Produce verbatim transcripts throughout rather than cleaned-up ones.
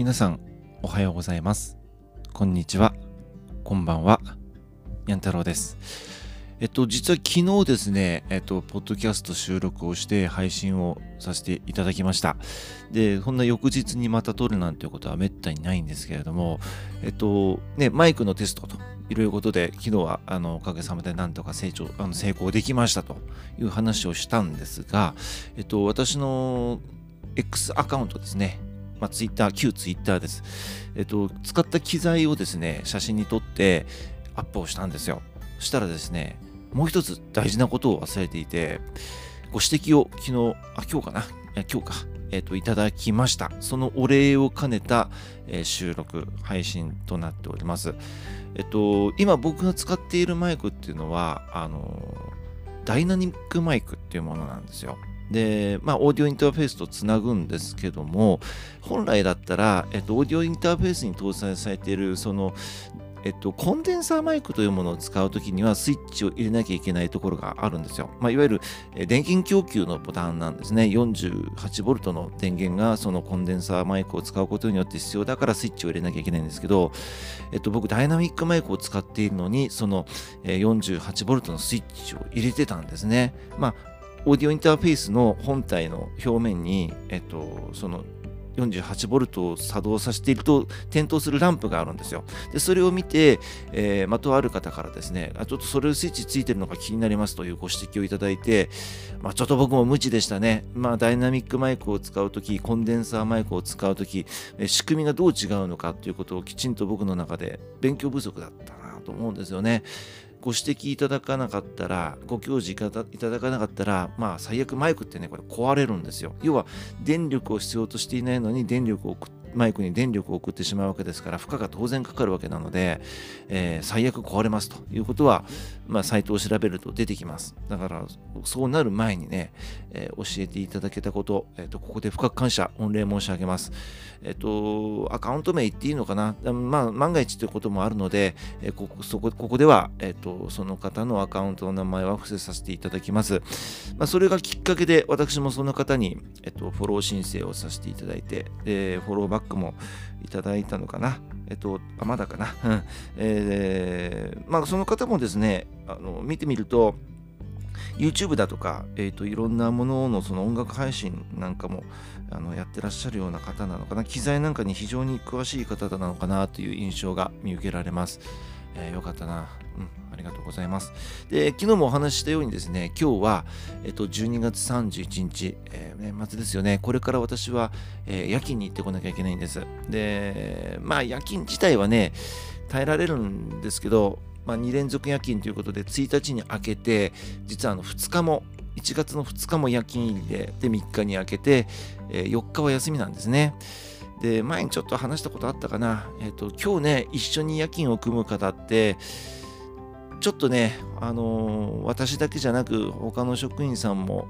皆さんおはようございます、こんにちは、こんばんは、やんたろうです。えっと実は昨日ですね、えっとポッドキャスト収録をして配信をさせていただきました。で、こんな翌日にまた撮るなんていうことはめったにないんですけれども、えっとねマイクのテストといろいろことで昨日はあのおかげさまでなんとか成長あの成功できましたという話をしたんですが、えっと私の X アカウントですね。まあ、ツイッター、旧ツイッターです。えっと使った機材をですね写真に撮ってアップをしたんですよ。そしたらですね。もう一つ大事なことを忘れていて、ご指摘を昨日、あ、今日かな、今日か、えっと、いただきました。そのお礼を兼ねた、えー、収録、配信となっております。えっと、今僕が使っているマイクっていうのは、あの、ダイナミックマイクっていうものなんですよ。で、まあ、オーディオインターフェースとつなぐんですけども、本来だったら、えっと、オーディオインターフェースに搭載されている、その、えっと、コンデンサーマイクというものを使うときにはスイッチを入れなきゃいけないところがあるんですよ。まあ、いわゆる電源供給のボタンなんですね。よんじゅうはちボルトの電源がそのコンデンサーマイクを使うことによって必要だからスイッチを入れなきゃいけないんですけど、えっと、僕ダイナミックマイクを使っているのにそのよんじゅうはちボルトのスイッチを入れてたんですね。まあ、オーディオインターフェースの本体の表面に、えっと、そのよんじゅうはちボルトを作動させていると点灯するランプがあるんですよ。で、それを見て、えー、まとある方からですね、あ、ちょっとそれスイッチついてるのが気になりますというご指摘をいただいて、まあ、ちょっと僕も無知でしたね。まあ、ダイナミックマイクを使うとき、コンデンサーマイクを使うとき、仕組みがどう違うのかということをきちんと僕の中で勉強不足だったなと思うんですよね。ご指摘いただかなかったら、ご教示いただかなかったら、まあ最悪マイクってね、これ壊れるんですよ。要は電力を必要としていないのに電力を送っマイクに電力を送ってしまうわけですから、負荷が当然かかるわけなので、えー、最悪壊れますということは、まあ、サイトを調べると出てきます。だから、そうなる前にね、えー、教えていただけたこと、えーと、ここで深く感謝、御礼申し上げます。えっと、アカウント名言っていいのかな、まあ、万が一ということもあるので、えー、ここ、そこ、ここでは、えーと、その方のアカウントの名前は伏せさせていただきます。まあ、それがきっかけで、私もその方に、えーと、フォロー申請をさせていただいて、えー、フォローバックバックもいただいたのかな、えっと、あ、まだかな、うん、えー、まあその方もですね、あの見てみると、YouTube だとか、えーと、いろんなもののその音楽配信なんかもあのやってらっしゃるような方なのかな、機材なんかに非常に詳しい方なのかなという印象が見受けられます。えー、よかったな、うん、ありがとうございます。で、昨日もお話ししたようにですね、今日は、えっと、じゅうにがつさんじゅういちにち、えー、年末ですよね。これから私は、えー、夜勤に行ってこなきゃいけないんです。で、まあ夜勤自体はね、耐えられるんですけど、まあ、にれんぞく夜勤ということで、ついたちに明けて、実はあのふつかも、いちがつのふつかも夜勤入りで、でみっかに明けて、えー、よっかは休みなんですね。で、前にちょっと話したことあったかな。えっと、今日ね、一緒に夜勤を組む方って、ちょっとね、あのー、私だけじゃなく、他の職員さんも、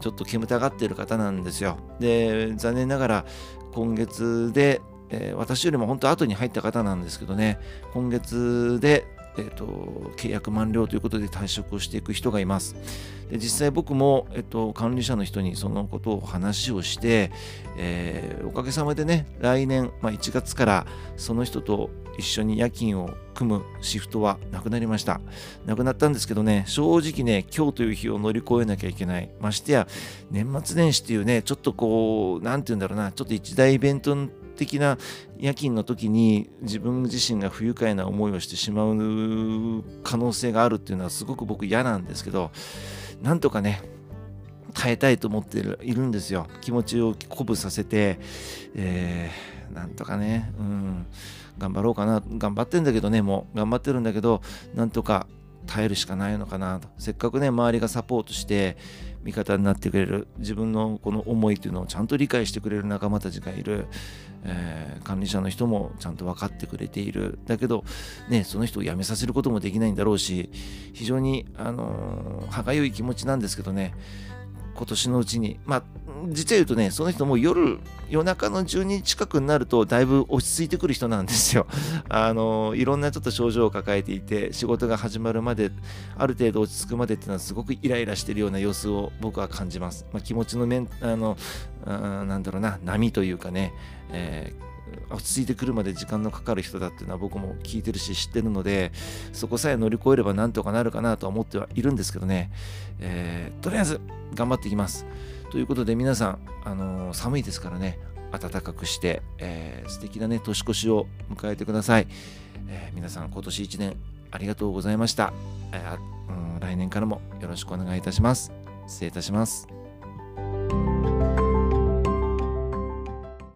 ちょっと煙たがってる方なんですよ。で、残念ながら、今月で、えー、私よりも本当後に入った方なんですけどね、今月で、えっと、契約満了ということで退職をしていく人がいます。で、実際僕も、えっと、管理者の人にそのことを話をして、えー、おかげさまでね、来年、まあ、いちがつからその人と一緒に夜勤を組むシフトはなくなりました。なくなったんですけどね、正直ね、今日という日を乗り越えなきゃいけない。ましてや、年末年始っていうね、ちょっとこう、なんて言うんだろうな、ちょっと一大イベントの的な夜勤の時に自分自身が不愉快な思いをしてしまう可能性があるっていうのはすごく僕嫌なんですけど、なんとかね耐えたいと思っているんですよ。気持ちを鼓舞させて、えー、なんとかね、うん、頑張ろうかな、頑張ってんだけどね、もう頑張ってるんだけど、なんとか耐えるしかないのかなと。せっかくね、周りがサポートして味方になってくれる、自分のこの思いというのをちゃんと理解してくれる仲間たちがいる、えー、管理者の人もちゃんと分かってくれている。だけどね、その人を辞めさせることもできないんだろうし、非常にあのー、歯がゆい気持ちなんですけどね、今年のうちに、まあ実は言うとね、その人も夜夜中のじゅうにじ近くになるとだいぶ落ち着いてくる人なんですよ。あのいろんなちょっと症状を抱えていて、仕事が始まるまである程度落ち着くまでっていうのはすごくイライラしてるような様子を僕は感じます。まあ、気持ちの面あのあなんだろうな波というかね、えー落ち着いてくるまで時間のかかる人だっていうのは僕も聞いてるし知ってるので、そこさえ乗り越えればなんとかなるかなとは思ってはいるんですけどね、えー、とりあえず頑張っていきますということで、皆さん、あのー、寒いですからね、暖かくして、えー、素敵なね年越しを迎えてください、えー、皆さん今年いちねんありがとうございました、えーうん、来年からもよろしくお願いいたします。失礼いたします。